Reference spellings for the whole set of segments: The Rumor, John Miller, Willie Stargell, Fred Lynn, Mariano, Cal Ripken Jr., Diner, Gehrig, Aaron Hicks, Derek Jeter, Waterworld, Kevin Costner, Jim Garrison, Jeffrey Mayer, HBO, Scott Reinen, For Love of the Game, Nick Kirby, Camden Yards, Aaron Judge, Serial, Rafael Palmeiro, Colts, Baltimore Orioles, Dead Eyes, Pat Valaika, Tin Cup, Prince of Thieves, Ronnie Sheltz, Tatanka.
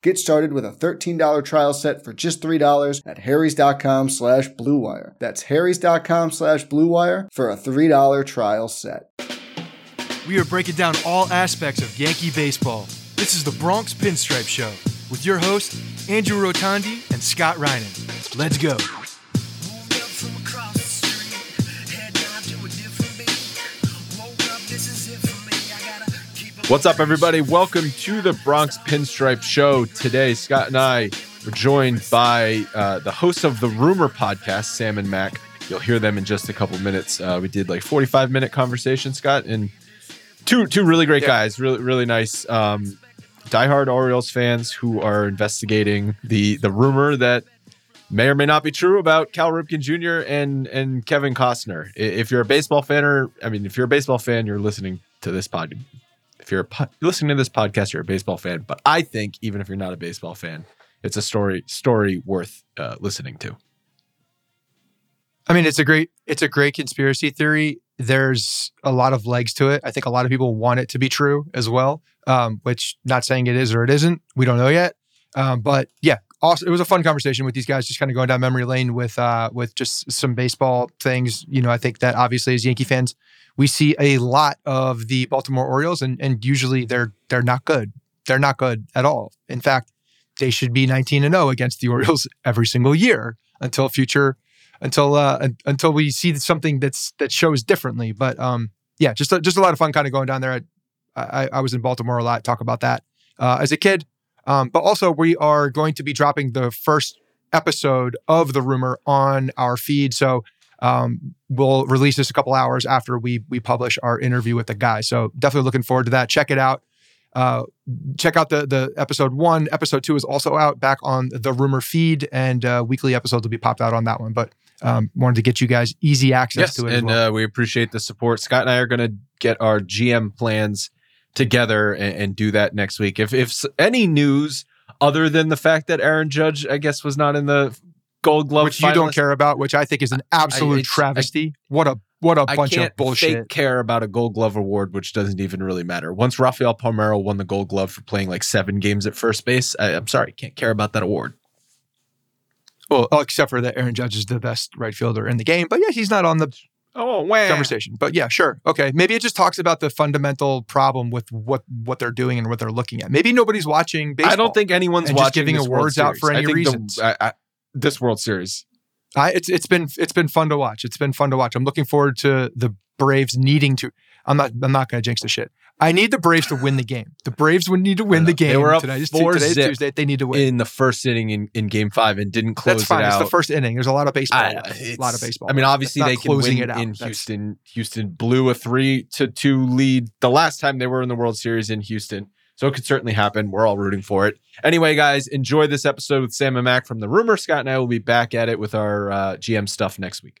Get started with a $13 trial set for just $3 at harrys.com/bluewire. That's harrys.com/bluewire for a $3 trial set. We are breaking down all aspects of Yankee baseball. This is the Bronx Pinstripe Show with your hosts, Andrew Rotondi and Scott Reinen. Let's go. What's up, everybody? Welcome to the Bronx Pinstripe Show. Today, Scott and I are joined by the hosts of The Rumor podcast, Sam and Mac. You'll hear them in just a couple minutes. We did like 45-minute conversation, Scott, and two really great guys, really nice diehard Orioles fans who are investigating the rumor that may or may not be true about Cal Ripken Jr. and Kevin Costner. If you're a baseball fan, you're listening to this podcast. If you're listening to this podcast, you're a baseball fan. But I think even if you're not a baseball fan, it's a story worth listening to. I mean, it's a great conspiracy theory. There's a lot of legs to it. I think a lot of people want it to be true as well, which not saying it is or it isn't. We don't know yet. But yeah, also, it was a fun conversation with these guys, just kind of going down memory lane with just some baseball things. You know, I think that obviously as Yankee fans, we see a lot of the Baltimore Orioles, and usually they're not good. They're not good at all. In fact, they should be 19-0 against the Orioles every single year until we see something that shows differently. But yeah, just a lot of fun, kind of going down there. I was in Baltimore a lot. Talk about that as a kid. But also, we are going to be dropping the first episode of The Rumor on our feed. So we'll release this a couple hours after we publish our interview with the guy. So definitely looking forward to that. Check it out. Check out the episode 1. Episode 2 is also out back on the Rumor feed, and weekly episodes will be popped out on that one. But wanted to get you guys easy access to it. Yes, and we appreciate the support. Scott and I are going to get our GM plans together and do that next week. If any news other than the fact that Aaron Judge, I guess, was not in the Gold Glove, which finalist, you don't care about, which I think is an absolute travesty. What a bunch of bullshit! I can't care about a Gold Glove award, which doesn't even really matter. Once Rafael Palmeiro won the Gold Glove for playing like 7 games at first base, I'm sorry, can't care about that award. Well, except for that Aaron Judge is the best right fielder in the game, but yeah, he's not on the conversation. But yeah, sure. Okay. Maybe it just talks about the fundamental problem with what they're doing and what they're looking at. Maybe nobody's watching baseball. I don't think anyone's watching, just giving awards out for any reasons. this World Series. It's been fun to watch. It's been fun to watch. I'm looking forward to the Braves needing to. I'm not going to jinx the shit. I need the Braves to win the game. The Braves would need to win the game. They were up tonight. 4-0 Tuesday. They need to win in the first inning in Game 5 and didn't close it out. That's fine. It's the first inning. There's a lot of baseball. I mean, obviously they can win it out in Houston. Houston blew a 3-2 lead the last time they were in the World Series in Houston. So it could certainly happen. We're all rooting for it. Anyway, guys, enjoy this episode with Sam and Mac from The Rumor. Scott and I will be back at it with our GM stuff next week.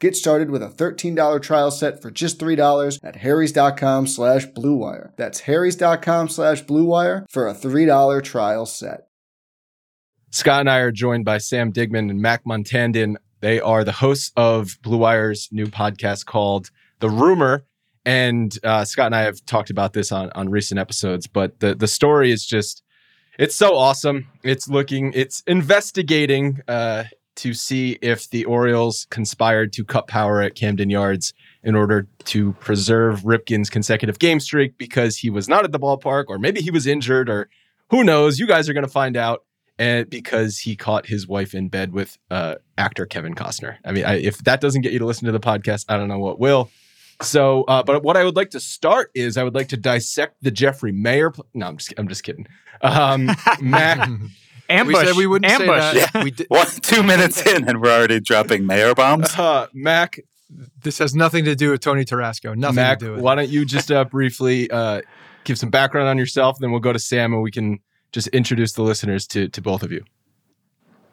Get started with a $13 trial set for just $3 at harrys.com/bluewire. That's harrys.com/bluewire for a $3 trial set. Scott and I are joined by Sam Dingman and Mac Montandon. They are the hosts of Blue Wire's new podcast called The Rumor. And Scott and I have talked about this on recent episodes, but the story is just, it's so awesome. It's investigating to see if the Orioles conspired to cut power at Camden Yards in order to preserve Ripken's consecutive game streak because he was not at the ballpark, or maybe he was injured, or who knows. You guys are going to find out, because he caught his wife in bed with actor Kevin Costner. I mean, if that doesn't get you to listen to the podcast, I don't know what will. So, but what I would like to start is I would like to dissect the Jeffrey Mayer. I'm just kidding. Mac. Ambush. We said we wouldn't say that. Yeah. We did. 2 minutes in and we're already dropping Mayer bombs. Mac, this has nothing to do with Tony Tarasco. Mac, to do with it. Why don't you just briefly give some background on yourself, and then we'll go to Sam and we can just introduce the listeners to both of you.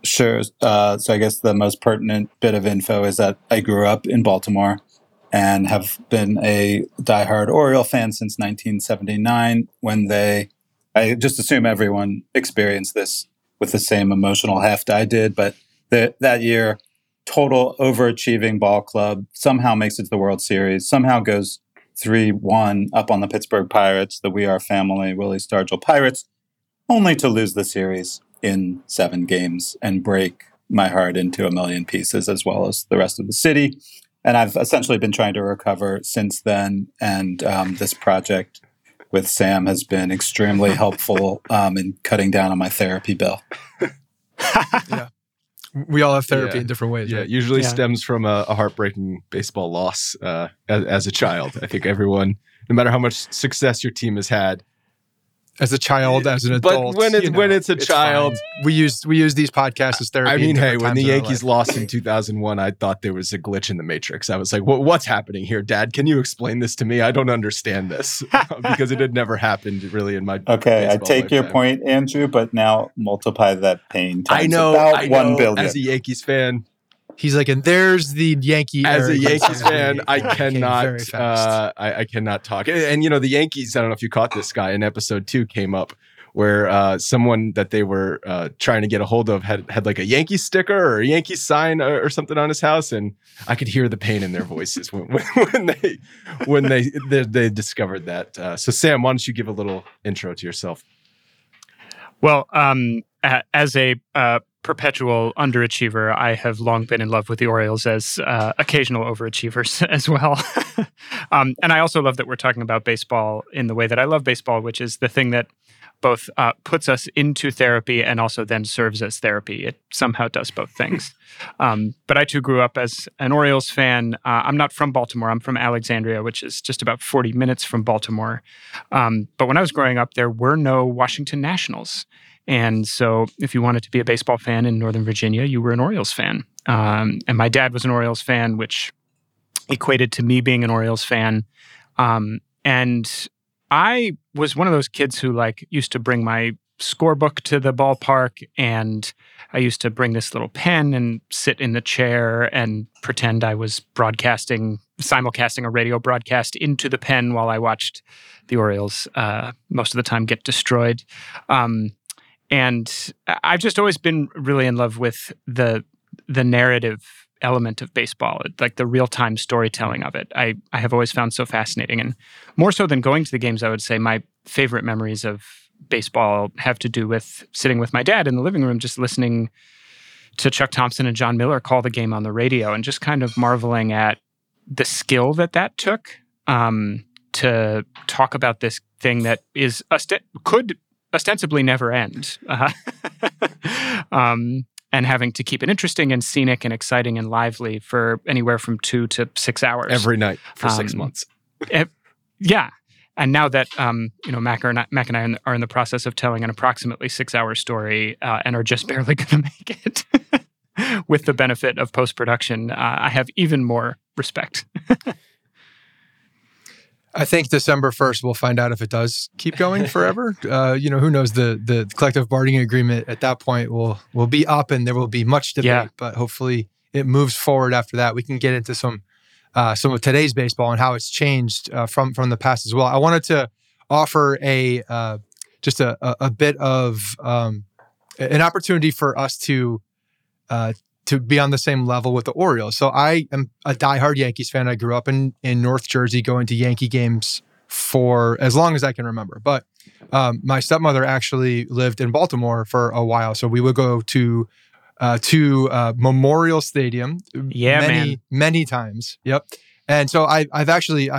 Sure. So I guess the most pertinent bit of info is that I grew up in Baltimore and have been a diehard Oriole fan since 1979 when I just assume everyone experienced this with the same emotional heft I did, but that year, total overachieving ball club somehow makes it to the World Series, somehow goes 3-1 up on the Pittsburgh Pirates, the We Are Family, Willie Stargell Pirates, only to lose the series in 7 games and break my heart into a million pieces, as well as the rest of the city. And I've essentially been trying to recover since then, and this project with Sam has been extremely helpful in cutting down on my therapy bill. Yeah. We all have therapy in different ways. Yeah, right? Usually stems from a heartbreaking baseball loss as a child. I think everyone, no matter how much success your team has had, as a child, as an adult. But when it's, you know, when it's a child, fine. we use these podcasts as therapy. I mean, hey, when the Yankees lost in 2001, I thought there was a glitch in the Matrix. I was like, well, what's happening here, Dad? Can you explain this to me? I don't understand this because it had never happened really in my. Okay, I take your point, Andrew, but now multiply that pain times about 1 billion. As a Yankees fan. He's like, and there's the Yankee. As a Yankees fan, I cannot talk. And you know, the Yankees, I don't know if you caught this guy in episode 2 came up where someone that they were trying to get a hold of had like a Yankee sticker or a Yankee sign or something on his house. And I could hear the pain in their voices when they discovered that. So Sam, why don't you give a little intro to yourself? Well, as a perpetual underachiever, I have long been in love with the Orioles as occasional overachievers as well. And I also love that we're talking about baseball in the way that I love baseball, which is the thing that both puts us into therapy and also then serves as therapy. It somehow does both things. But I too grew up as an Orioles fan. I'm not from Baltimore. I'm from Alexandria, which is just about 40 minutes from Baltimore. But when I was growing up, there were no Washington Nationals. And so if you wanted to be a baseball fan in Northern Virginia, you were an Orioles fan. And my dad was an Orioles fan, which equated to me being an Orioles fan. And I was one of those kids who like used to bring my scorebook to the ballpark, and I used to bring this little pen and sit in the chair and pretend I was simulcasting a radio broadcast into the pen while I watched the Orioles most of the time get destroyed. And I've just always been really in love with the narrative element of baseball, like the real-time storytelling of it. I have always found so fascinating. And more so than going to the games, I would say my favorite memories of baseball have to do with sitting with my dad in the living room, just listening to Chuck Thompson and John Miller call the game on the radio and just kind of marveling at the skill that took to talk about this thing that is could ostensibly never end. And having to keep it interesting and scenic and exciting and lively for anywhere from 2 to 6 hours. Every night for 6 months. Yeah. And now that, you know, Mac and I are in the process of telling an approximately 6-hour story and are just barely going to make it with the benefit of post-production, I have even more respect. I think December 1st, we'll find out if it does keep going forever. You know, who knows? The collective bargaining agreement at that point will be up, and there will be much debate. Yeah. But hopefully, it moves forward after that. We can get into some of today's baseball and how it's changed from the past as well. I wanted to offer a bit of an opportunity for us to be on the same level with the Orioles. So I am a diehard Yankees fan. I grew up in North Jersey, going to Yankee games for as long as I can remember. But my stepmother actually lived in Baltimore for a while. So we would go to Memorial Stadium many times. Yep. And so I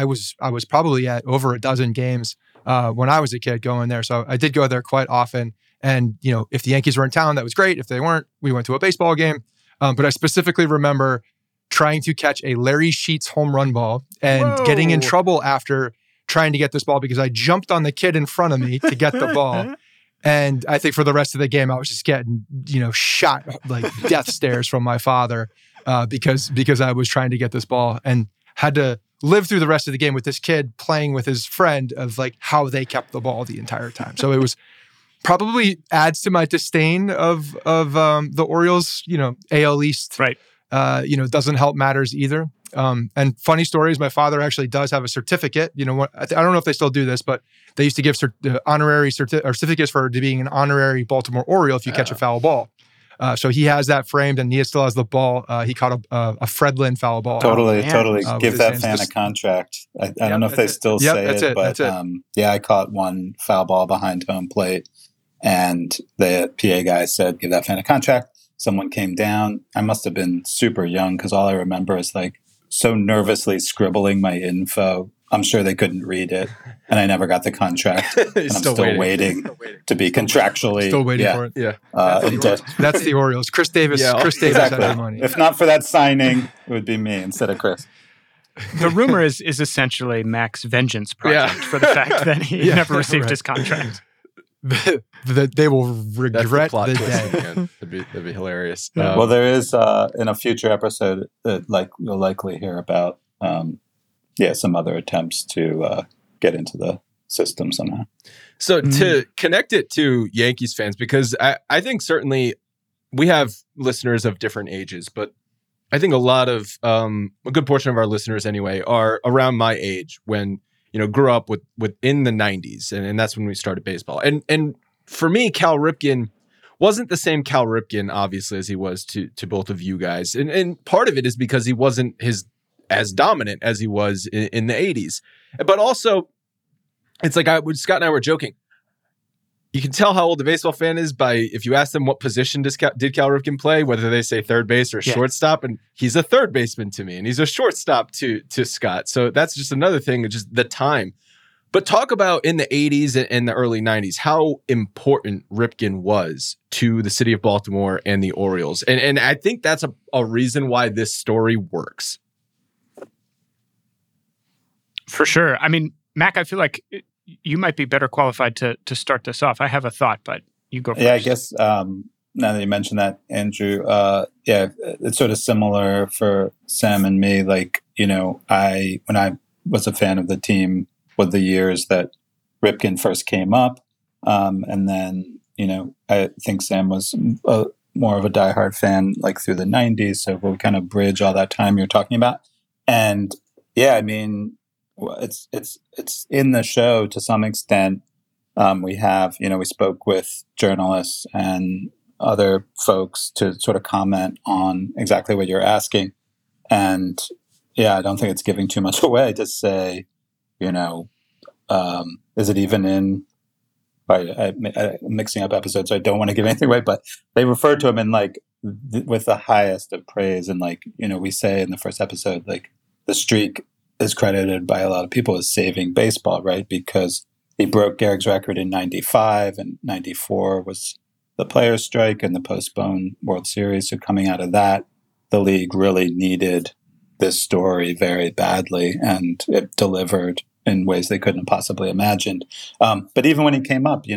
was probably at over a dozen games when I was a kid going there. So I did go there quite often. And, you know, if the Yankees were in town, that was great. If they weren't, we went to a baseball game. But I specifically remember trying to catch a Larry Sheets home run ball and getting in trouble after trying to get this ball because I jumped on the kid in front of me to get the ball. And I think for the rest of the game, I was just getting, you know, shot like death stares from my father because I was trying to get this ball and had to live through the rest of the game with this kid playing with his friend of like how they kept the ball the entire time. So it was... probably adds to my disdain of the Orioles, you know, AL East, right. You know, doesn't help matters either. And funny stories, my father actually does have a certificate. You know, I don't know if they still do this, but they used to give honorary certificates for being an honorary Baltimore Oriole if you catch a foul ball. So he has that framed, and he still has the ball. He caught a Fred Lynn foul ball. Totally. Give that fan a contract. I don't know if they still say it, but I caught one foul ball behind home plate. And the PA guy said, give that fan a contract. Someone came down. I must have been super young because all I remember is like so nervously scribbling my info. I'm sure they couldn't read it. And I never got the contract. And I'm still waiting to be contractually. Still waiting for it. Yeah. That's the Orioles. Chris Davis. Yeah, Chris Davis exactly. Had the money. If not for that signing, it would be me instead of Chris. The rumor is essentially Mac's vengeance project for the fact that he never received his contract. that they will regret the day. Again. That'd be hilarious. Well, there is in a future episode that you'll likely hear about. Some other attempts to get into the system somehow. So to connect it to Yankees fans, because I think certainly we have listeners of different ages, but I think a lot of a good portion of our listeners anyway are around my age when. Grew up within the 90s, and that's when we started baseball. And for me, Cal Ripken wasn't the same Cal Ripken, obviously, as he was to both of you guys. And part of it is because he wasn't as dominant as he was in the 80s. But also, it's like Scott and I were joking. You can tell how old the baseball fan is by if you ask them what position did Cal Ripken play, whether they say third base or shortstop. And he's a third baseman to me, and he's a shortstop to Scott. So that's just another thing, just the time. But talk about in the 80s and the early 90s, how important Ripken was to the city of Baltimore and the Orioles. And I think that's a reason why this story works. For sure. I mean, Mac, I feel like... you might be better qualified to start this off. I have a thought, but you go first. Yeah, I guess now that you mentioned that, Andrew, it's sort of similar for Sam and me. When I was a fan of the team with the years that Ripken first came up, and then, I think Sam was more of a diehard fan through the 90s, so we'll kind of bridge all that time you're talking about. And, I mean... It's in the show to some extent. We have, we spoke with journalists and other folks to sort of comment on exactly what you're asking. And I don't think it's giving too much away to say, is it even in? I'm mixing up episodes, so I don't want to give anything away. But they refer to him in with the highest of praise, and we say in the first episode, the streak is credited by a lot of people as saving baseball, right? Because he broke Gehrig's record in 95, and 94 was the players' strike and the postponed World Series. So coming out of that, the league really needed this story very badly, and it delivered in ways they couldn't have possibly imagined. But even when he came up, he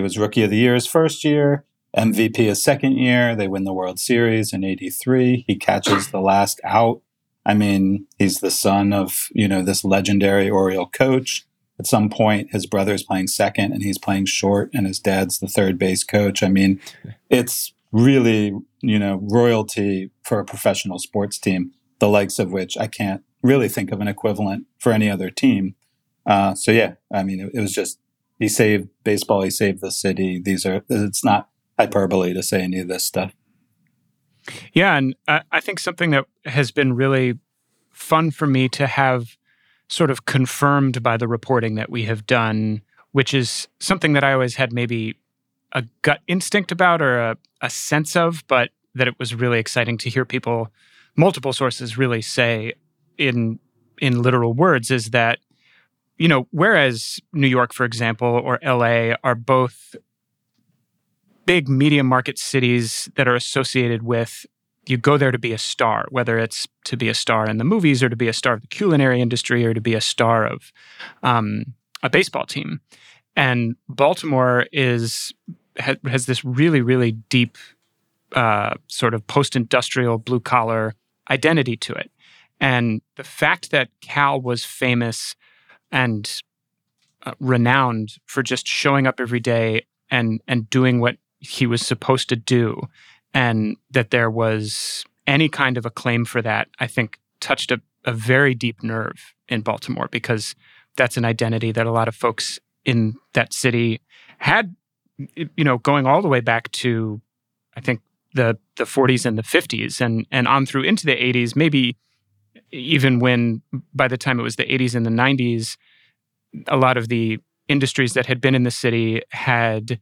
was Rookie of the Year his first year, MVP his second year. They win the World Series in 83. He catches the last out. I mean, he's the son of, this legendary Oriole coach. At some point, his brother's playing second and he's playing short, and his dad's the third base coach. I mean, it's really, royalty for a professional sports team, the likes of which I can't really think of an equivalent for any other team. It was just, he saved baseball, he saved the city. It's not hyperbole to say any of this stuff. Yeah, and I think something that has been really fun for me to have sort of confirmed by the reporting that we have done, which is something that I always had maybe a gut instinct about or a sense of, but that it was really exciting to hear people, multiple sources really say in literal words, is that, whereas New York, for example, or LA are both big media market cities that are associated with, you go there to be a star, whether it's to be a star in the movies or to be a star of the culinary industry or to be a star of a baseball team. And Baltimore has this really, really deep sort of post-industrial blue-collar identity to it. And the fact that Cal was famous and renowned for just showing up every day and doing what he was supposed to do, and that there was any kind of acclaim for that, I think touched a very deep nerve in Baltimore, because that's an identity that a lot of folks in that city had, going all the way back to, I think, the 40s and the 50s and on through into the 80s, maybe even when by the time it was the 80s and the 90s, a lot of the industries that had been in the city had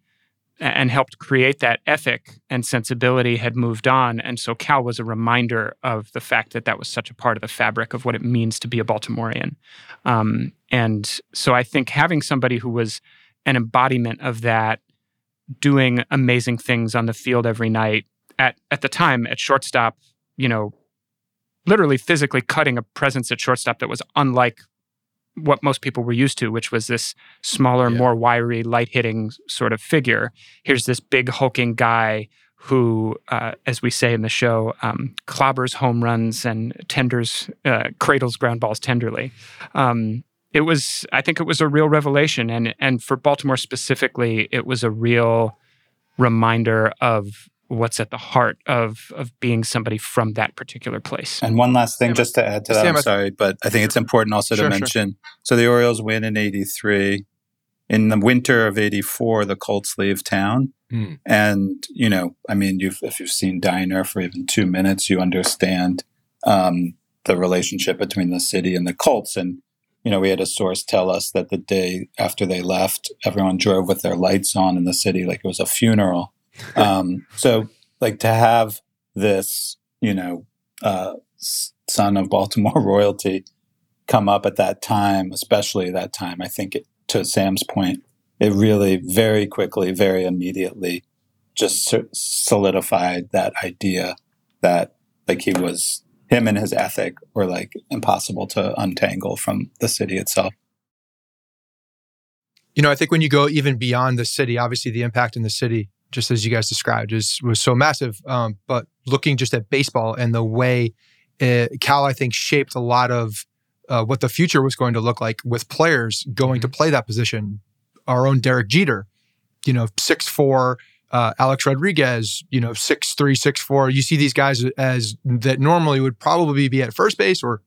and helped create that ethic and sensibility had moved on. And so Cal was a reminder of the fact that was such a part of the fabric of what it means to be a Baltimorean. And so I think having somebody who was an embodiment of that, doing amazing things on the field every night, at the time at shortstop, literally physically cutting a presence at shortstop that was unlike what most people were used to, which was this smaller, more wiry, light-hitting sort of figure. Here's this big, hulking guy who, as we say in the show, clobbers home runs and tenders, cradles ground balls tenderly. I think it was a real revelation. And for Baltimore specifically, it was a real reminder of what's at the heart of being somebody from that particular place. And one last thing, Sam, just to add to that, Sam, I'm sorry, but I think it's important also to mention. So the Orioles win in 1983. In the winter of 1984, the Colts leave town. Mm. And, you know, I mean, if you've seen Diner for even 2 minutes, you understand the relationship between the city and the Colts. And, you know, we had a source tell us that the day after they left, everyone drove with their lights on in the city like it was a funeral. So, like, to have this, you know, son of Baltimore royalty come up at that time, especially that time, I think, to Sam's point, it really very quickly, very immediately just solidified that idea that, like, him and his ethic were, like, impossible to untangle from the city itself. You know, I think when you go even beyond the city, obviously the impact in the city, just as you guys described, was so massive. But looking just at baseball and the way Cal, I think, shaped a lot of what the future was going to look like with players going to play that position. Our own Derek Jeter, you know, 6'4", Alex Rodriguez, you know, 6'3", 6'4". You see these guys as that normally would probably be at first base or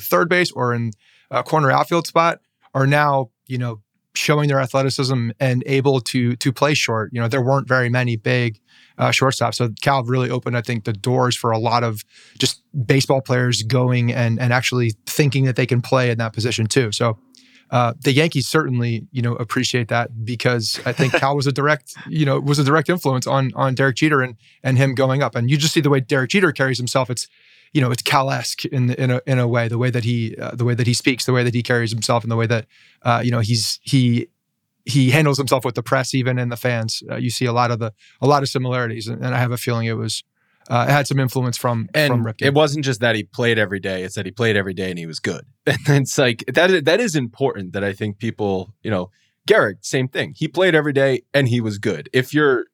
third base or in a corner outfield spot are now, you know, showing their athleticism and able to play short. You know, there weren't very many big shortstops. So Cal really opened, I think, the doors for a lot of just baseball players going and actually thinking that they can play in that position too. So the Yankees certainly, you know, appreciate that, because I think Cal was a direct influence on Derek Jeter and him going up. And you just see the way Derek Jeter carries himself. It's, you know, it's Cal-esque in a way, the way that he speaks, the way that he carries himself, and the way that you know, he handles himself with the press, even and the fans. You see a lot of similarities, and I have a feeling it was it had some influence from Ripken. It wasn't just that he played every day; it's that he played every day and he was good. And it's like that is important. That I think people, you know, Garrick, same thing. He played every day and he was good. If you're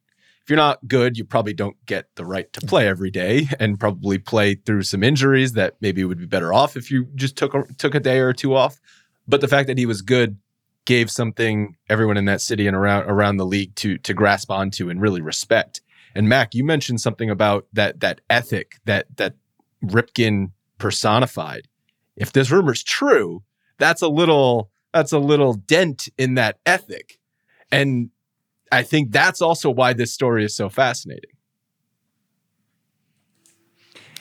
not good, you probably don't get the right to play every day, and probably play through some injuries that maybe would be better off if you just took a day or two off. But the fact that he was good gave something everyone in that city and around the league to grasp onto and really respect. And Mac, you mentioned something about that ethic that Ripken personified. If this rumor's true, that's a little dent in that ethic. And I think that's also why this story is so fascinating.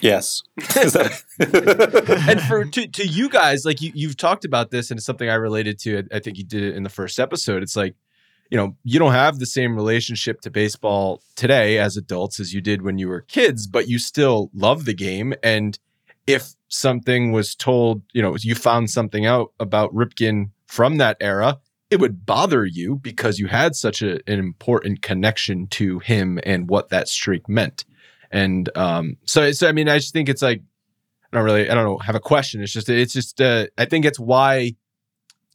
Yes. And for to you guys, like you've talked about this, and it's something I related to. I think you did it in the first episode. It's like, you know, you don't have the same relationship to baseball today as adults as you did when you were kids, but you still love the game. And if something was told, you know, you found something out about Ripken from that era, it would bother you because you had such an important connection to him and what that streak meant. And so I mean, I just think it's like, I don't have a question. It's just I think it's why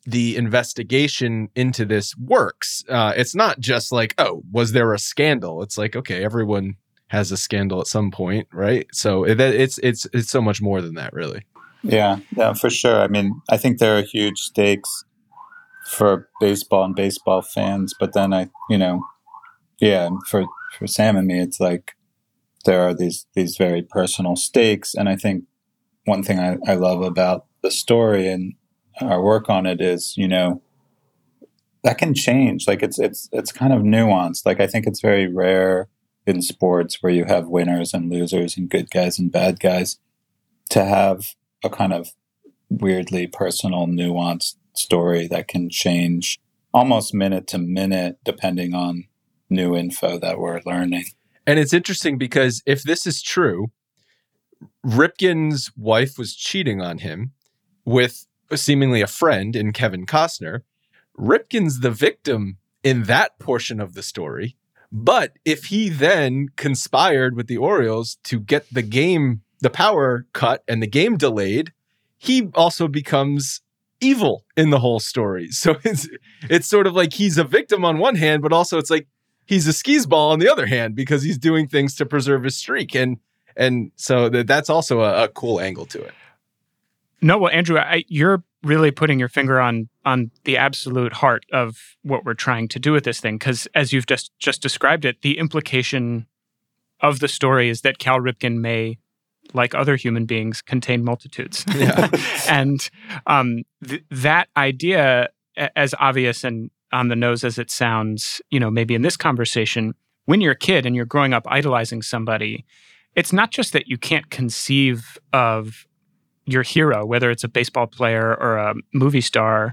the investigation into this works. It's not just like, oh, was there a scandal? It's like, okay, everyone has a scandal at some point, right? So it's so much more than that, really. Yeah, for sure. I mean, I think there are huge stakes for baseball and baseball fans, but then for Sam and me, it's like there are these very personal stakes. And I think one thing I love about the story and our work on it is, you know, that can change. Like it's kind of nuanced. Like I think it's very rare in sports where you have winners and losers and good guys and bad guys to have a kind of weirdly personal nuanced story that can change almost minute to minute depending on new info that we're learning. And it's interesting because if this is true, Ripken's wife was cheating on him with seemingly a friend in Kevin Costner. Ripken's the victim in that portion of the story. But if he then conspired with the Orioles to get the game, the power cut and the game delayed, he also becomes evil in the whole story. So it's sort of like he's a victim on one hand, but also it's like he's a skee-ball on the other hand because he's doing things to preserve his streak. And so that's also a cool angle to it. No, well, Andrew, you're really putting your finger on the absolute heart of what we're trying to do with this thing. Because as you've just described it, the implication of the story is that Cal Ripken may, like other human beings, contain multitudes. Yeah. And that idea, as obvious and on the nose as it sounds, you know, maybe in this conversation, when you're a kid and you're growing up idolizing somebody, it's not just that you can't conceive of your hero, whether it's a baseball player or a movie star,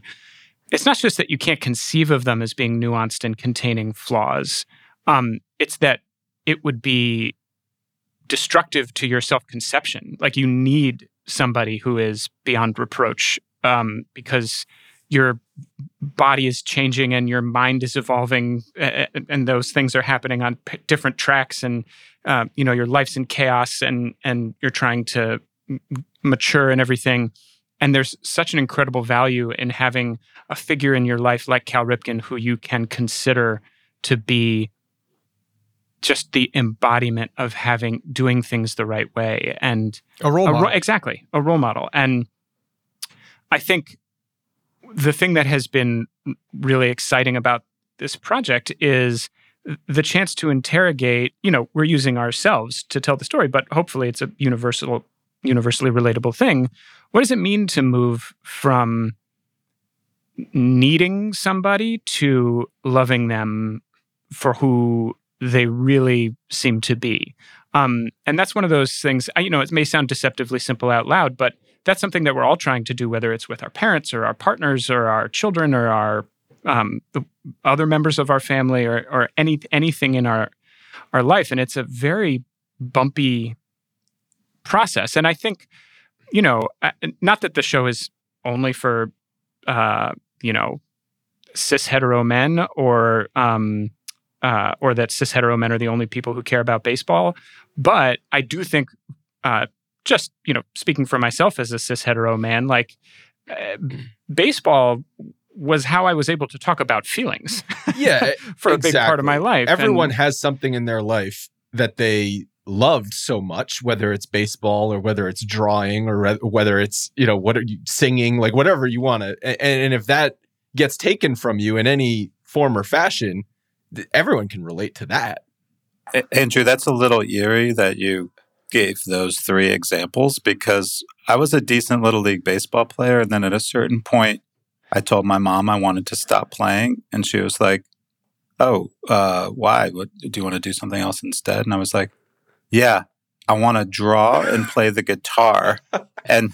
it's not just that you can't conceive of them as being nuanced and containing flaws. It's that it would be destructive to your self-conception. Like, you need somebody who is beyond reproach because your body is changing and your mind is evolving and those things are happening on different tracks and, you know, your life's in chaos and you're trying to mature and everything. And there's such an incredible value in having a figure in your life like Cal Ripken who you can consider to be just the embodiment of doing things the right way. And a role model. Exactly, a role model. And I think the thing that has been really exciting about this project is the chance to interrogate, you know, we're using ourselves to tell the story, but hopefully it's a universally relatable thing. What does it mean to move from needing somebody to loving them for who they really seem to be? And that's one of those things, you know, it may sound deceptively simple out loud, but that's something that we're all trying to do, whether it's with our parents or our partners or our children or our other members of our family or anything in our life. And it's a very bumpy process. And I think, you know, not that the show is only for, you know, cis hetero men or that cis hetero men are the only people who care about baseball. But I do think, just, you know, speaking for myself as a cis hetero man, like baseball was how I was able to talk about feelings. Yeah, for exactly. A big part of my life. Everyone has something in their life that they loved so much, whether it's baseball or whether it's drawing or whether it's, you know, what are you singing, like whatever you want to. And if that gets taken from you in any form or fashion, everyone can relate to that. Andrew, that's a little eerie that you gave those three examples because I was a decent little league baseball player. And then at a certain point, I told my mom I wanted to stop playing. And she was like, oh, why? Do you want to do something else instead? And I was like, yeah, I want to draw and play the guitar. And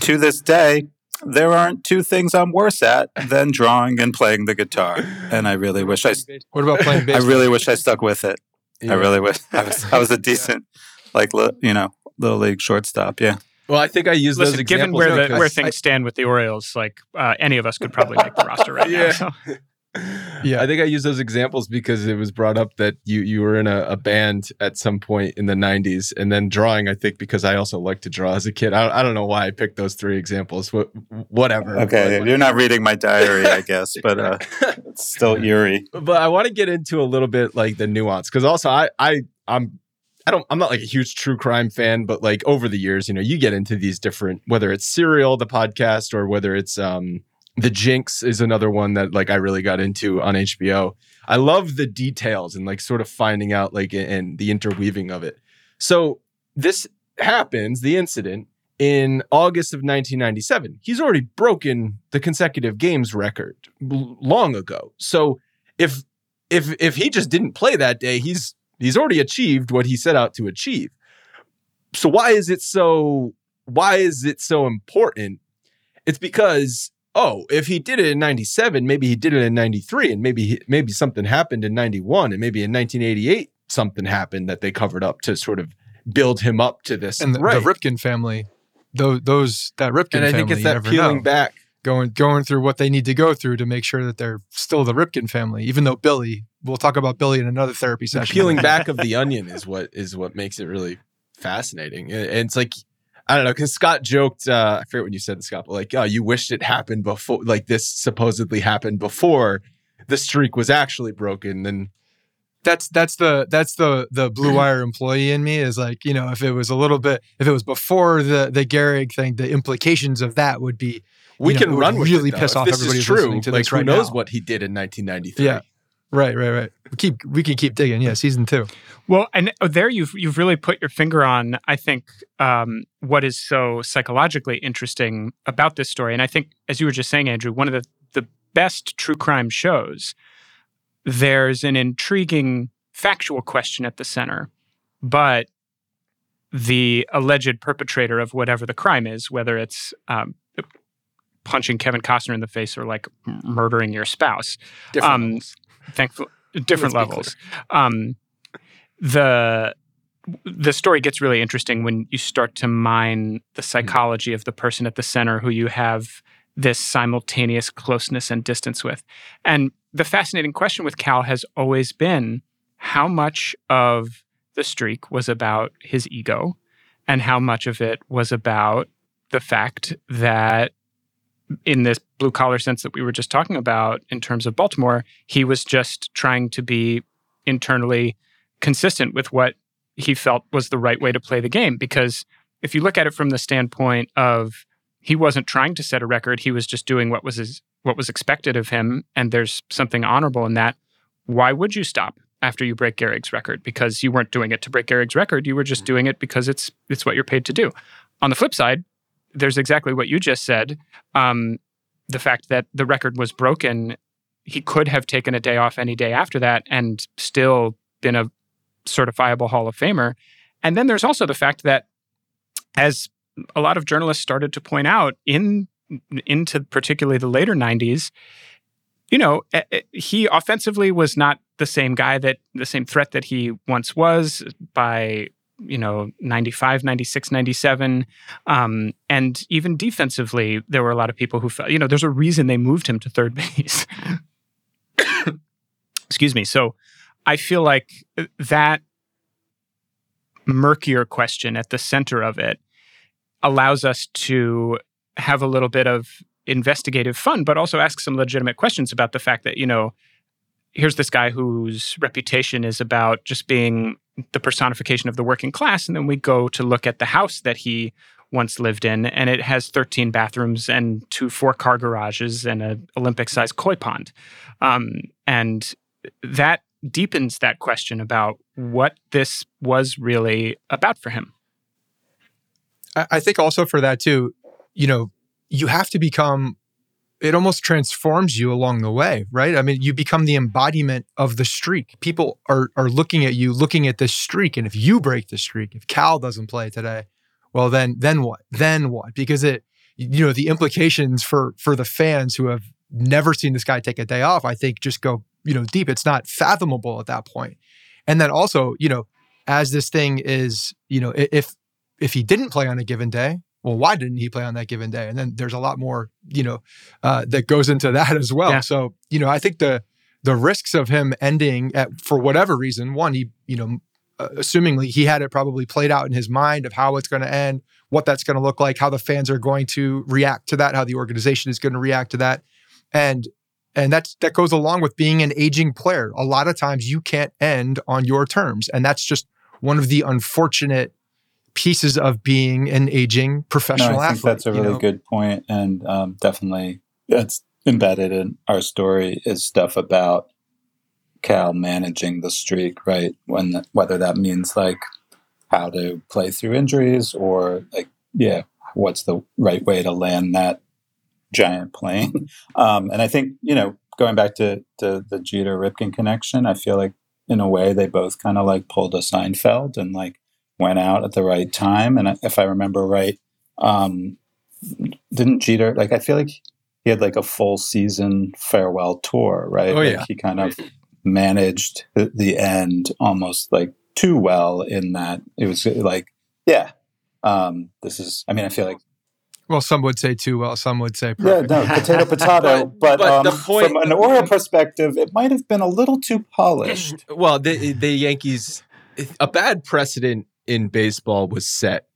to this day, there aren't two things I'm worse at than drawing and playing the guitar. And I really wish I... What about playing baseball? I really wish I stuck with it. Yeah. I really wish. I was a decent, little league shortstop, yeah. Well, I think I use those examples. Given where things stand with the Orioles, like any of us could probably make the roster right now. So. Yeah, I think I use those examples because it was brought up that you were in a band at some point in the 90s, and then drawing, I think, because I also liked to draw as a kid. I don't know why I picked those three examples. Whatever. Okay, you're not reading my diary, I guess, but it's still eerie. But I want to get into a little bit like the nuance, because also I'm not like a huge true crime fan, but like over the years, you know, you get into these different, whether it's Serial, the podcast, or whether it's The Jinx is another one that like I really got into on HBO. I love the details and like sort of finding out like and the interweaving of it. So this happens, the incident, in August of 1997. He's already broken the consecutive games record long ago. So if he just didn't play that day, he's already achieved what he set out to achieve. So why is it so important? It's because if he did it in 97, maybe he did it in 93, and maybe something happened in 91, and maybe in 1988 something happened that they covered up to sort of build him up to this. And the Ripken family, that Ripken family, and I think it's that peeling back, going through what they need to go through to make sure that they're still the Ripken family, even though Billy. We'll talk about Billy in another therapy session. The peeling back of the onion is what makes it really fascinating, and it's like. I don't know, because Scott joked, I forget when you said to Scott, but like, oh, you wished it happened before, like this supposedly happened before the streak was actually broken. And that's the blue wire employee in me is like, you know, if it was a little bit, if it was before the Gehrig thing, the implications of that would be, we can run with really it, piss off everybody who's listening to this right now. Who knows what he did in 1993? Yeah. Right. We can keep digging. Yeah, season 2. Well, and there you've really put your finger on, I think, what is so psychologically interesting about this story. And I think, as you were just saying, Andrew, one of the best true crime shows, there's an intriguing factual question at the center, but the alleged perpetrator of whatever the crime is, whether it's punching Kevin Costner in the face or like murdering your spouse. Thankfully, different levels. The story gets really interesting when you start to mine the psychology of the person at the center who you have this simultaneous closeness and distance with. And the fascinating question with Cal has always been how much of the streak was about his ego and how much of it was about the fact that in this blue-collar sense that we were just talking about in terms of Baltimore, he was just trying to be internally consistent with what he felt was the right way to play the game. Because if you look at it from the standpoint of he wasn't trying to set a record, he was just doing what was expected of him, and there's something honorable in that, why would you stop after you break Gehrig's record? Because you weren't doing it to break Gehrig's record, you were just doing it because it's what you're paid to do. On the flip side, there's exactly what you just said. The fact that the record was broken, he could have taken a day off any day after that and still been a certifiable Hall of Famer. And then there's also the fact that, as a lot of journalists started to point out into particularly the later 90s, you know, he offensively was not the same threat that he once was by, you know, 95, 96, 97. And even defensively, there were a lot of people who felt, you know, there's a reason they moved him to third base. Excuse me. So I feel like that murkier question at the center of it allows us to have a little bit of investigative fun, but also ask some legitimate questions about the fact that, you know, here's this guy whose reputation is about just being the personification of the working class, and then we go to look at the house that he once lived in, and it has 13 bathrooms and 2 4-car garages and an Olympic-sized koi pond. And that deepens that question about what this was really about for him. I think also for that, too, you know, you have to become... It almost transforms you along the way, right? I mean, you become the embodiment of the streak. People are looking at you, looking at this streak, and if you break the streak, if Cal doesn't play today, well, then what? Then what? Because it, you know, the implications for the fans who have never seen this guy take a day off, I think, just go, you know, deep. It's not fathomable at that point. And then also, you know, as this thing is, you know, if he didn't play on a given day, well, why didn't he play on that given day? And then there's a lot more, you know, that goes into that as well. Yeah. So, you know, I think the risks of him ending at, for whatever reason, one, he, you know, assumingly he had it probably played out in his mind of how it's going to end, what that's going to look like, how the fans are going to react to that, how the organization is going to react to that. And that goes along with being an aging player. A lot of times you can't end on your terms. And that's just one of the unfortunate pieces of being an aging professional athlete. I think that's a really good point, and definitely that's embedded in our story is stuff about Cal managing the streak, right? Whether that means like how to play through injuries or like, yeah, what's the right way to land that giant plane? And I think, you know, going back to the Jeter-Ripken connection, I feel like in a way they both kind of like pulled a Seinfeld and like went out at the right time. And if I remember right, didn't Jeter, like, I feel like he had like a full season farewell tour, right? Oh, yeah. Like he kind of managed the end almost like too well in that it was like, yeah, this is, I mean, I feel like, well, some would say too well, some would say perfect. Yeah, no, potato, potato. but the point, from an Oriole perspective, it might have been a little too polished. Well, the Yankees, a bad precedent in baseball was set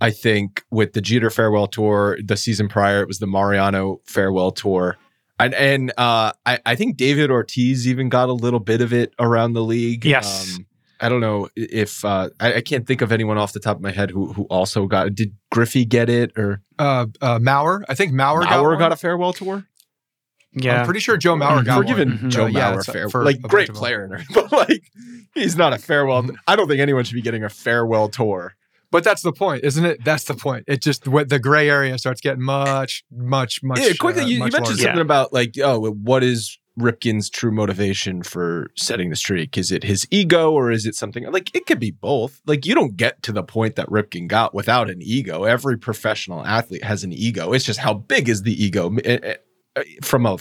I think with the Jeter farewell tour, the season prior, it was the Mariano farewell tour. And I think David Ortiz even got a little bit of it around the league. Yes. I don't know if I can't think of anyone off the top of my head who also got it. Did Griffey get it or Maurer? I think Maurer got a farewell tour. Yeah, I'm pretty sure Joe Maurer got one. We're giving Joe Maurer farewell. Like, great player, but like he's not a farewell. I don't think anyone should be getting a farewell tour. But that's the point, isn't it? That's the point. It just the gray area starts getting much. Yeah, quickly, you mentioned something about like, oh, what is Ripken's true motivation for setting the streak? Is it his ego or is it something like it could be both? Like, you don't get to the point that Ripken got without an ego. Every professional athlete has an ego. It's just how big is the ego from a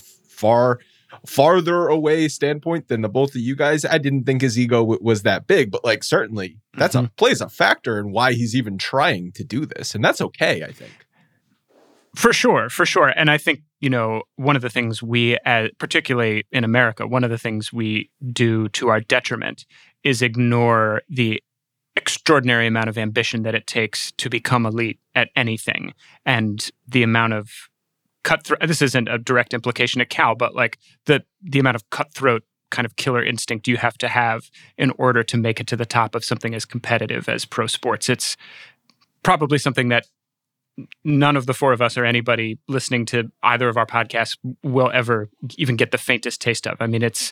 farther away standpoint than the both of you guys. I didn't think his ego was that big, but like certainly that's plays a factor in why he's even trying to do this. And that's okay, I think. For sure. And I think, you know, one of the things we, particularly in America, one of the things we do to our detriment is ignore the extraordinary amount of ambition that it takes to become elite at anything. And the amount of cutthroat, this isn't a direct implication of Cal, but like the amount of cutthroat kind of killer instinct you have to have in order to make it to the top of something as competitive as pro sports. It's probably something that none of the four of us or anybody listening to either of our podcasts will ever even get the faintest taste of. I mean, it's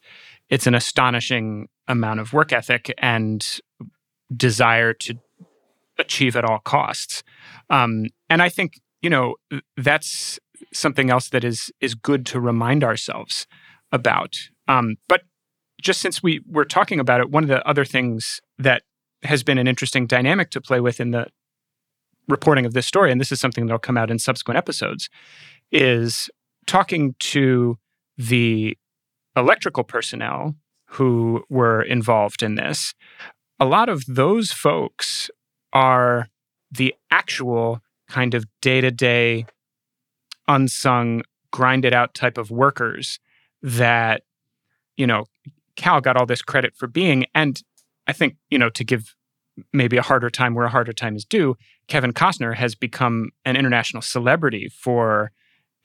an astonishing amount of work ethic and desire to achieve at all costs. And I think, you know, that's something else that is good to remind ourselves about. But just since we were talking about it, one of the other things that has been an interesting dynamic to play with in the reporting of this story, and this is something that'll come out in subsequent episodes, is talking to the electrical personnel who were involved in this. A lot of those folks are the actual kind of day-to-day unsung, grinded out type of workers that, you know, Cal got all this credit for being. And I think, you know, to give maybe a harder time where a harder time is due, Kevin Costner has become an international celebrity for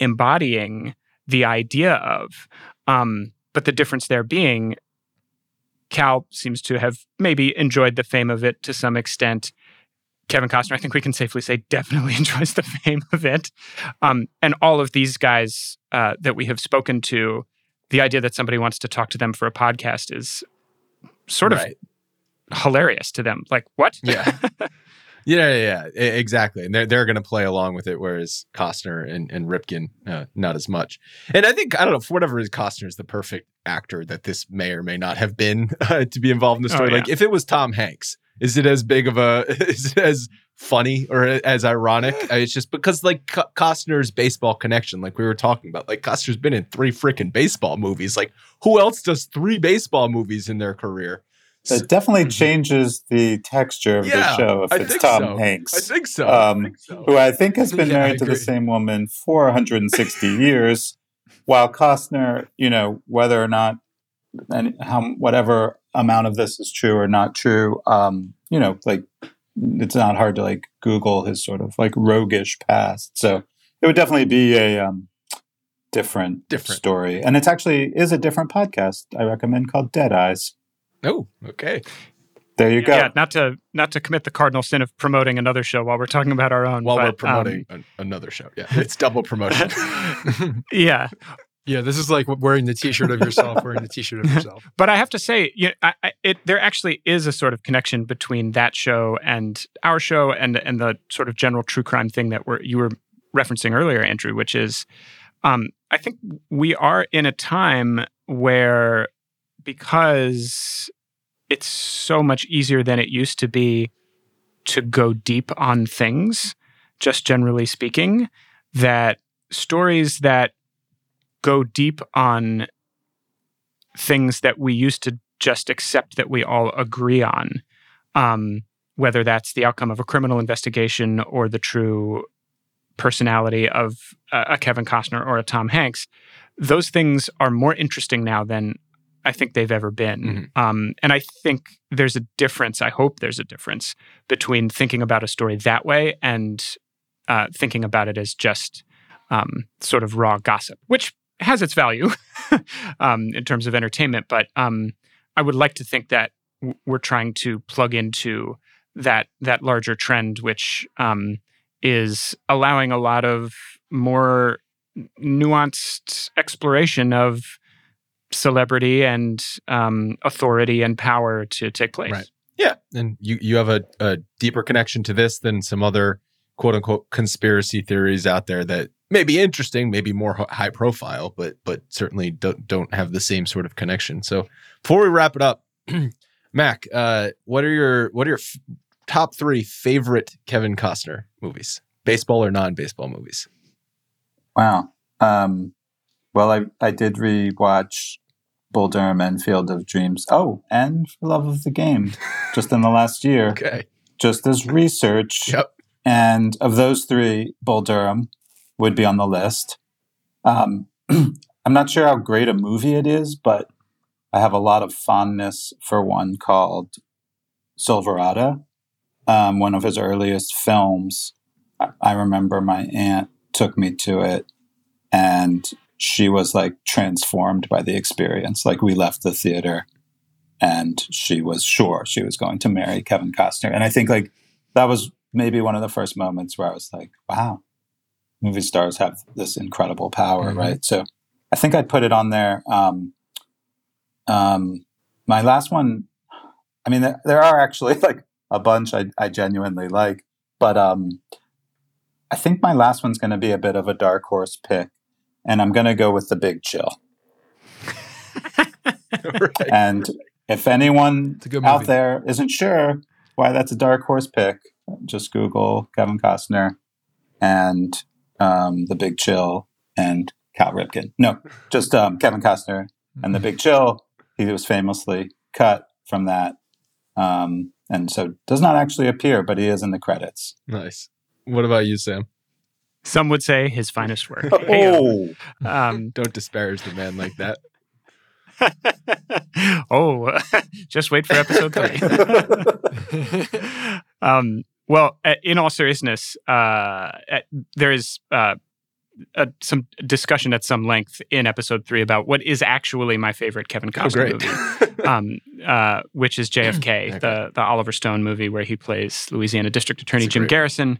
embodying the idea of, but the difference there being, Cal seems to have maybe enjoyed the fame of it to some extent. Kevin Costner, I think we can safely say, definitely enjoys the fame of it. And all of these guys that we have spoken to, the idea that somebody wants to talk to them for a podcast is sort of hilarious to them. Like, what? Yeah, exactly. And they're going to play along with it, whereas Costner and Ripken, not as much. And I think, I don't know, for whatever reason, Costner is the perfect actor that this may or may not have been to be involved in the story. Oh, yeah. Like, if it was Tom Hanks, is it as big of a, is it as funny or as ironic? It's just because like Costner's baseball connection, like we were talking about, like Costner's been in 3 freaking baseball movies. Like who else does 3 baseball movies in their career? It definitely changes the texture of the show if it's Tom Hanks. I think so. Who I think has been married to the same woman for 160 years, while Costner, you know, whether or not, and whatever amount of this is true or not true, you know, like it's not hard to like Google his sort of like roguish past. So it would definitely be a different story. And it's actually is a different podcast I recommend called Dead Eyes. Oh, okay. There you go. Yeah, not to commit the cardinal sin of promoting another show while we're talking about our own. We're promoting another show. Yeah, it's double promotion. Yeah. Yeah, this is like wearing the T-shirt of yourself, But I have to say, you know, there actually is a sort of connection between that show and our show and the sort of general true crime thing that you were referencing earlier, Andrew, which is I think we are in a time where, because it's so much easier than it used to be to go deep on things, just generally speaking, that stories that go deep on things that we used to just accept that we all agree on, whether that's the outcome of a criminal investigation or the true personality of a Kevin Costner or a Tom Hanks, those things are more interesting now than I think they've ever been. Mm-hmm. And I think there's a difference, I hope there's a difference, between thinking about a story that way and thinking about it as just sort of raw gossip, which has its value in terms of entertainment. But I would like to think that we're trying to plug into that larger trend, which is allowing a lot of more nuanced exploration of celebrity and authority and power to take place. Right. Yeah. And you have a deeper connection to this than some other quote unquote conspiracy theories out there that may be interesting, maybe more high profile, but certainly don't have the same sort of connection. So before we wrap it up, Mac, what are your top three favorite Kevin Costner movies, baseball or non-baseball movies? Wow. Well, I did rewatch Bull Durham and Field of Dreams. Oh, and For Love of the Game, just in the last year. Okay. Just as research. Yep. And of those three, Bull Durham would be on the list. I'm not sure how great a movie it is, but I have a lot of fondness for one called Silverado, one of his earliest films. I remember my aunt took me to it, and she was like transformed by the experience. Like, we left the theater and she was sure she was going to marry Kevin Costner. And I think like that was maybe one of the first moments where I was like, wow, movie stars have this incredible power, mm-hmm. right? So I think I'd put it on there. My last one, I mean, there are actually like a bunch I genuinely like, but I think my last one's going to be a bit of a dark horse pick, and I'm going to go with The Big Chill. Right. And if anyone out there isn't sure why that's a dark horse pick, just Google Kevin Costner and The Big Chill and Cal Ripken. No, just Kevin Costner and The Big Chill. He was famously cut from that. And so does not actually appear, but he is in the credits. Nice. What about you, Sam? Some would say his finest work. Oh, don't disparage the man like that. Just wait for episode 3. Well, in all seriousness, there is some discussion at some length in episode 3 about what is actually my favorite Kevin Costner movie, which is JFK, okay. the Oliver Stone movie where he plays Louisiana District Attorney Jim Garrison.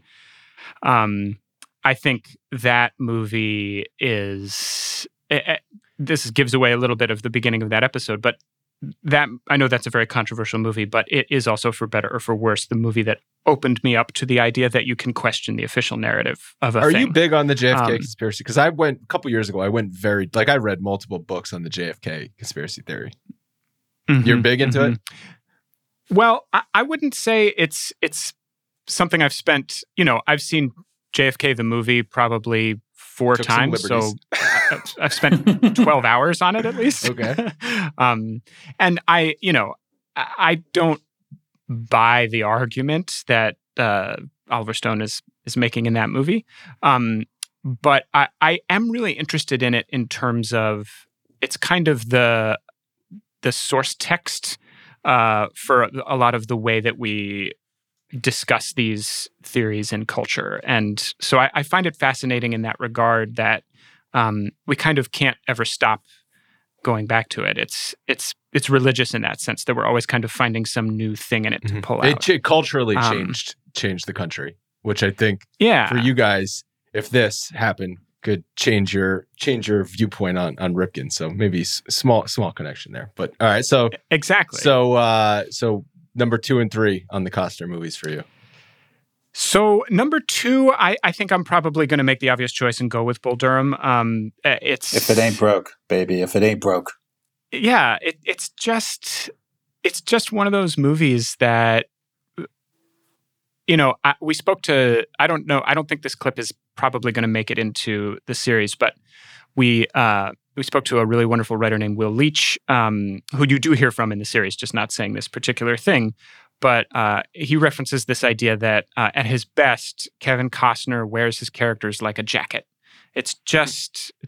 I think that movie is, this gives away a little bit of the beginning of that episode, but I know that's a very controversial movie, but it is also, for better or for worse, the movie that opened me up to the idea that you can question the official narrative of a thing. Are you big on the JFK conspiracy? Because a couple years ago, I read multiple books on the JFK conspiracy theory. Mm-hmm, you're big into it? Well, I wouldn't say it's something I've spent, I've seen JFK the movie probably 4 times, so I've spent 12 hours on it at least. Okay. And I don't buy the argument that Oliver Stone is making in that movie. But I am really interested in it in terms of, it's kind of the source text for a lot of the way that we discuss these theories in culture. And so I find it fascinating in that regard that we kind of can't ever stop going back to it. It's religious in that sense, that we're always kind of finding some new thing in it to pull out. It culturally changed the country, which I think for you guys, if this happened, could change your viewpoint on Ripken. So maybe small connection there. But all right, so exactly. So number 2 and 3 on the Costner movies for you. So number 2, I think I'm probably going to make the obvious choice and go with Bull Durham. If it ain't broke, baby. If it ain't broke. Yeah, it's just one of those movies that, we spoke to, I don't think this clip is probably going to make it into the series, but we spoke to a really wonderful writer named Will Leach, who you do hear from in the series, just not saying this particular thing. But he references this idea that at his best, Kevin Costner wears his characters like a jacket. It's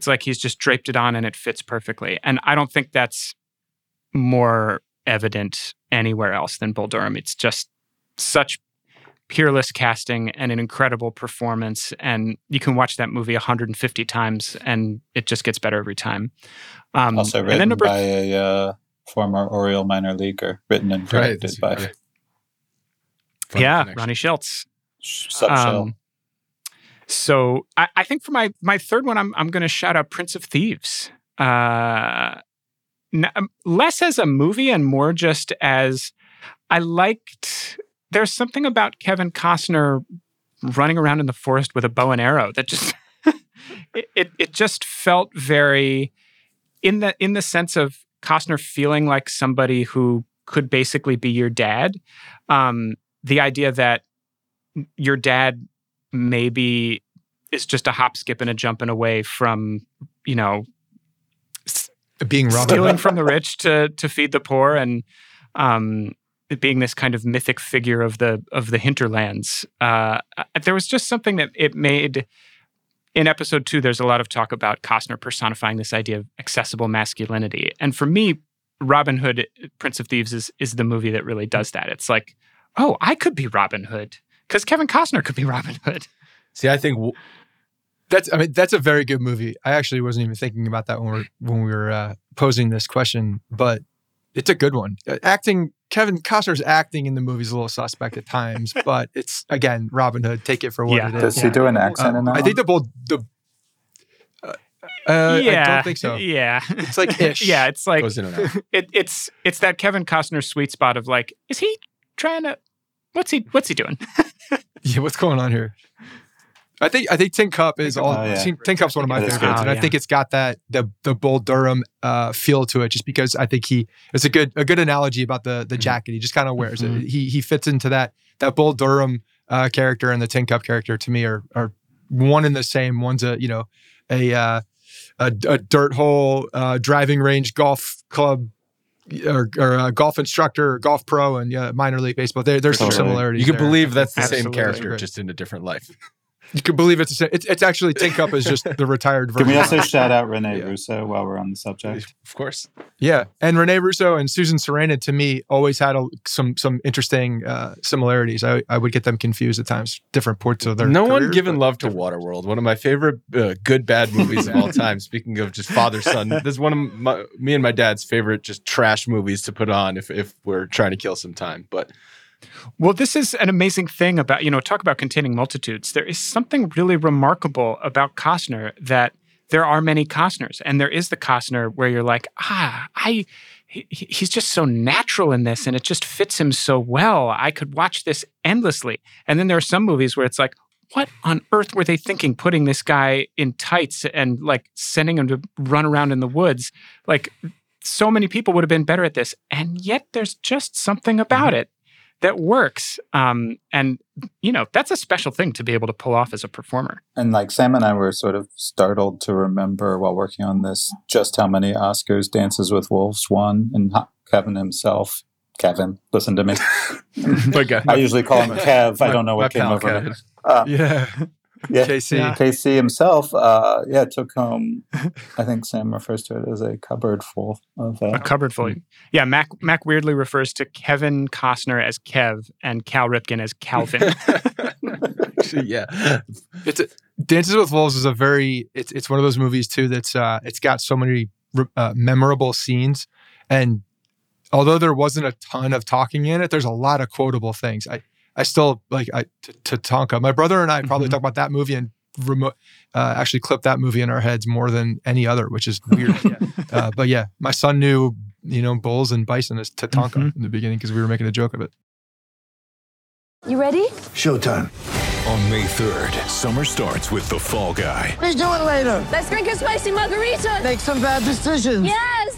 like he's just draped it on and it fits perfectly. And I don't think that's more evident anywhere else than Bull Durham. It's just such peerless casting and an incredible performance, and you can watch that movie 150 times, and it just gets better every time. Also written by a former Oriole minor leaguer, written and directed by... Ronnie Sheltz. So I think for my third one, I'm going to shout out Prince of Thieves. Less as a movie and more just as I liked... There's something about Kevin Costner running around in the forest with a bow and arrow that just... it just felt very... In the sense of Costner feeling like somebody who could basically be your dad, the idea that your dad maybe is just a hop, skip, and a jump and away from, you know, being stealing from the rich to feed the poor, and being this kind of mythic figure of the hinterlands. There was just something that it made. In episode 2, there's a lot of talk about Costner personifying this idea of accessible masculinity, and for me, Robin Hood, Prince of Thieves is the movie that really does that. It's like, oh, I could be Robin Hood because Kevin Costner could be Robin Hood. See, I think that's a very good movie. I actually wasn't even thinking about that when we were posing this question, but it's a good one. Kevin Costner's acting in the movie is a little suspect at times, but it's, again, Robin Hood. Take it for what it is. Does he do an accent in that? I think I don't think so. Yeah, it's like ish. Yeah, it's like it's that Kevin Costner sweet spot of like, is he trying to? What's he doing? Yeah, what's going on here? I think Tin Cup is all. Oh, yeah. Tin Cup's one of my favorites, and I think it's got that the Bull Durham feel to it, just because I think it's a good analogy about the jacket. He just kind of wears it. He fits into that Bull Durham character and the Tin Cup character to me are one and the same. One's a dirt hole driving range golf club. Or a golf instructor, or golf pro, and minor league baseball. There's some similarities. You can believe that's the same character, just in a different life. You can believe it's the same. It's actually Tin Cup is just the retired version. Can we also shout out Rene Russo while we're on the subject? Of course. Yeah, and Rene Russo and Susan Sarandon to me always had some interesting similarities. I would get them confused at times. Different parts of their careers. No one given love to Waterworld, one of my favorite good bad movies of all time. Speaking of just father son, this is one of me and my dad's favorite just trash movies to put on if we're trying to kill some time, but. Well, this is an amazing thing about, talk about containing multitudes. There is something really remarkable about Costner that there are many Costners, and there is the Costner where you're like, he's just so natural in this, and it just fits him so well. I could watch this endlessly. And then there are some movies where it's like, what on earth were they thinking putting this guy in tights and like sending him to run around in the woods? Like, so many people would have been better at this, and yet there's just something about it that works. And that's a special thing to be able to pull off as a performer. And like Sam and I were sort of startled to remember while working on this, just how many Oscars Dances with Wolves won, and Kevin himself. Kevin, listen to me. I usually call him Kev. I don't know what came over him. KC himself, took home, I think Sam refers to it as a cupboard full of... a cupboard full. Yeah, Mac weirdly refers to Kevin Costner as Kev and Cal Ripken as Calvin. Yeah. Dances with Wolves is it's one of those movies too that's, it's got so many memorable scenes, and although there wasn't a ton of talking in it, there's a lot of quotable things. I still like Tatanka. My brother and I probably talk about that movie and actually clip that movie in our heads more than any other, which is weird. But yeah, my son knew, bulls and bison as Tatanka in the beginning because we were making a joke of it. You ready? Showtime. On May 3rd, summer starts with The Fall Guy. What are you doing later? Let's drink a spicy margarita. Make some bad decisions. Yes.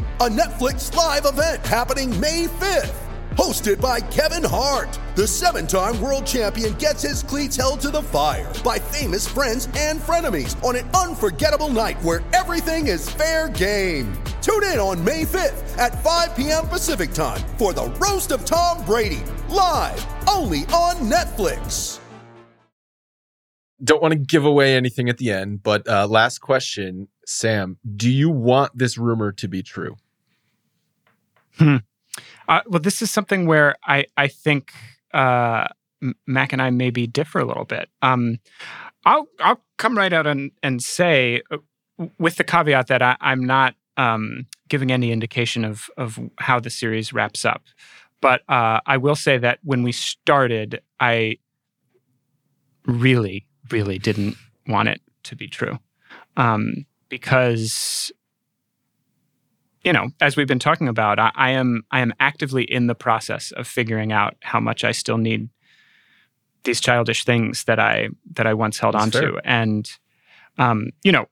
A Netflix live event happening May 5th. Hosted by Kevin Hart, the seven-time world champion gets his cleats held to the fire by famous friends and frenemies on an unforgettable night where everything is fair game. Tune in on May 5th at 5 p.m. Pacific time for The Roast of Tom Brady, live only on Netflix. Don't want to give away anything at the end, but last question, Sam, do you want this rumor to be true? Well, this is something where I think Mac and I maybe differ a little bit. I'll come right out and say, with the caveat that I'm not giving any indication of how the series wraps up. But I will say that when we started, I really, really didn't want it to be true. Because... you know, as we've been talking about, I am actively in the process of figuring out how much I still need these childish things that I once held on to. And, you know,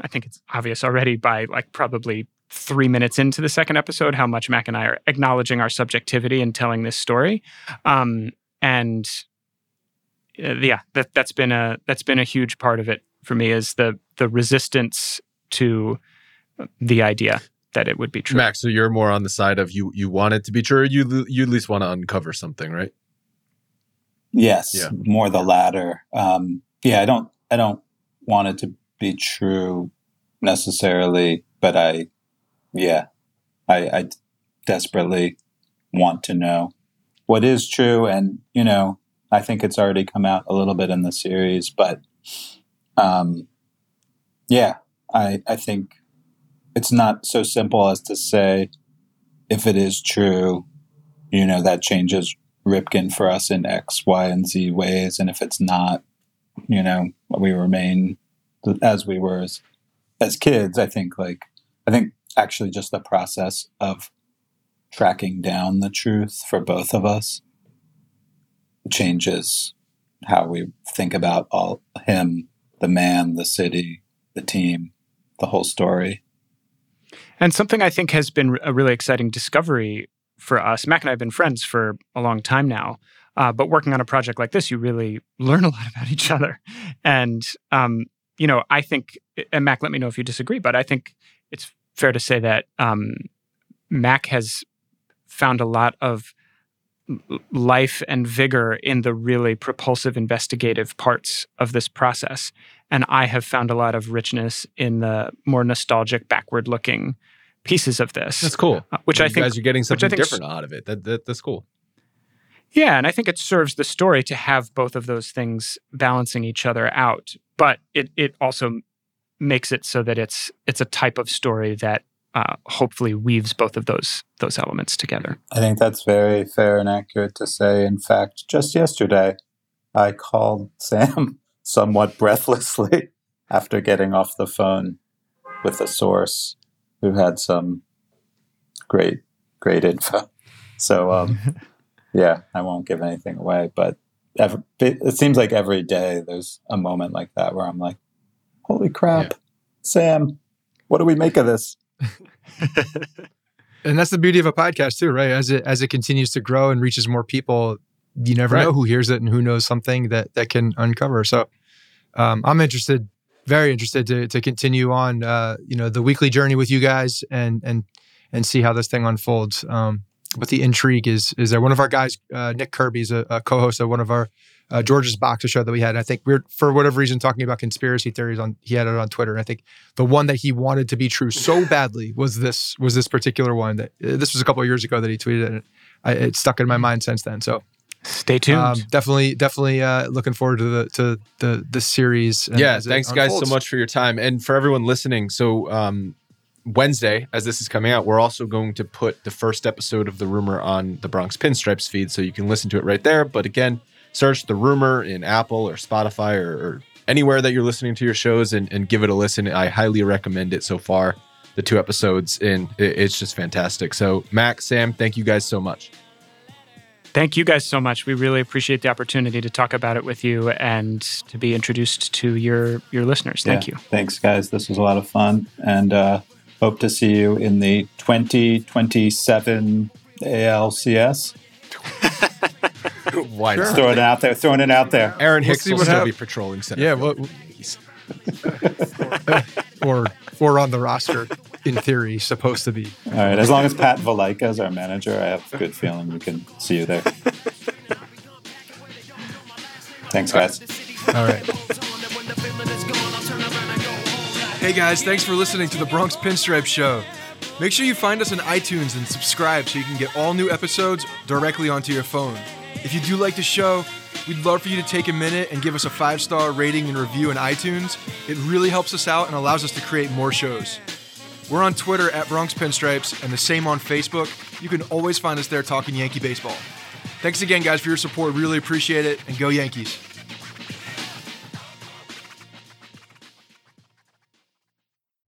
I think it's obvious already by like probably 3 minutes into the second episode how much Mac and I are acknowledging our subjectivity in telling this story. Yeah, that's been a huge part of it for me, is the resistance to the idea that it would be true. Max, so you're more on the side of you want it to be true. You at least want to uncover something, right? Yes, yeah. More the latter. I don't want it to be true necessarily, but I desperately want to know what is true. And, you know, I think it's already come out a little bit in the series, but I think it's not so simple as to say, if it is true, you know, that changes Ripken for us in X, Y, and Z ways. And if it's not, you know, we remain as we were as kids. I think actually just the process of tracking down the truth for both of us changes how we think about all him, the man, the city, the team, the whole story. And something I think has been a really exciting discovery for us, Mac and I have been friends for a long time now, but working on a project like this, you really learn a lot about each other. And, you know, I think, and Mac, let me know if you disagree, but I think it's fair to say that Mac has found a lot of life and vigor in the really propulsive investigative parts of this process. And I have found a lot of richness in the more nostalgic, backward-looking pieces of this. That's cool. Which I think you guys are getting something different out of it. That's cool. Yeah, and I think it serves the story to have both of those things balancing each other out. But it also makes it so that it's a type of story that hopefully weaves both of those elements together. I think that's very fair and accurate to say. In fact, just yesterday, I called Sam somewhat breathlessly after getting off the phone with a source who had some great info. So, I won't give anything away, but it seems like every day there's a moment like that where I'm like, holy crap, yeah. Sam, what do we make of this? And that's the beauty of a podcast too, right? As it continues to grow and reaches more people, you never know who hears it and who knows something that can uncover. So I'm interested, very interested to continue on, you know, the weekly journey with you guys and see how this thing unfolds. But the intrigue is there. One of our guys, Nick Kirby, is a co-host of one of our George's Boxer show that we had. And I think we're, for whatever reason, talking about conspiracy theories. He had it on Twitter. And I think the one that he wanted to be true so badly was this particular one. That this was a couple of years ago that he tweeted it. And it stuck in my mind since then. So stay tuned. Definitely looking forward to the series. Yeah, thanks guys so much for your time and for everyone listening. So Wednesday, as this is coming out, we're also going to put the first episode of The Rumor on the Bronx Pinstripes feed, so you can listen to it right there. But again, search The Rumor in Apple or Spotify or anywhere that you're listening to your shows and give it a listen. I highly recommend it so far, the two episodes, and it's just fantastic. So Mac, Sam, thank you guys so much. Thank you guys so much. We really appreciate the opportunity to talk about it with you and to be introduced to your listeners. Thank you. Thanks, guys. This was a lot of fun, and hope to see you in the 2027 ALCS. Why not? Sure. Throwing it out there. Aaron Hicks will still be patrolling center. Yeah, well, or on the roster, in theory, supposed to be. All right, as long as Pat Valaika is our manager, I have a good feeling we can see you there. Thanks, guys. All right. Hey, guys, thanks for listening to the Bronx Pinstripe Show. Make sure you find us on iTunes and subscribe so you can get all new episodes directly onto your phone. If you do like the show, we'd love for you to take a minute and give us a 5-star rating and review in iTunes. It really helps us out and allows us to create more shows. We're on Twitter @BronxPinstripes and the same on Facebook. You can always find us there talking Yankee baseball. Thanks again, guys, for your support. Really appreciate it, and go Yankees.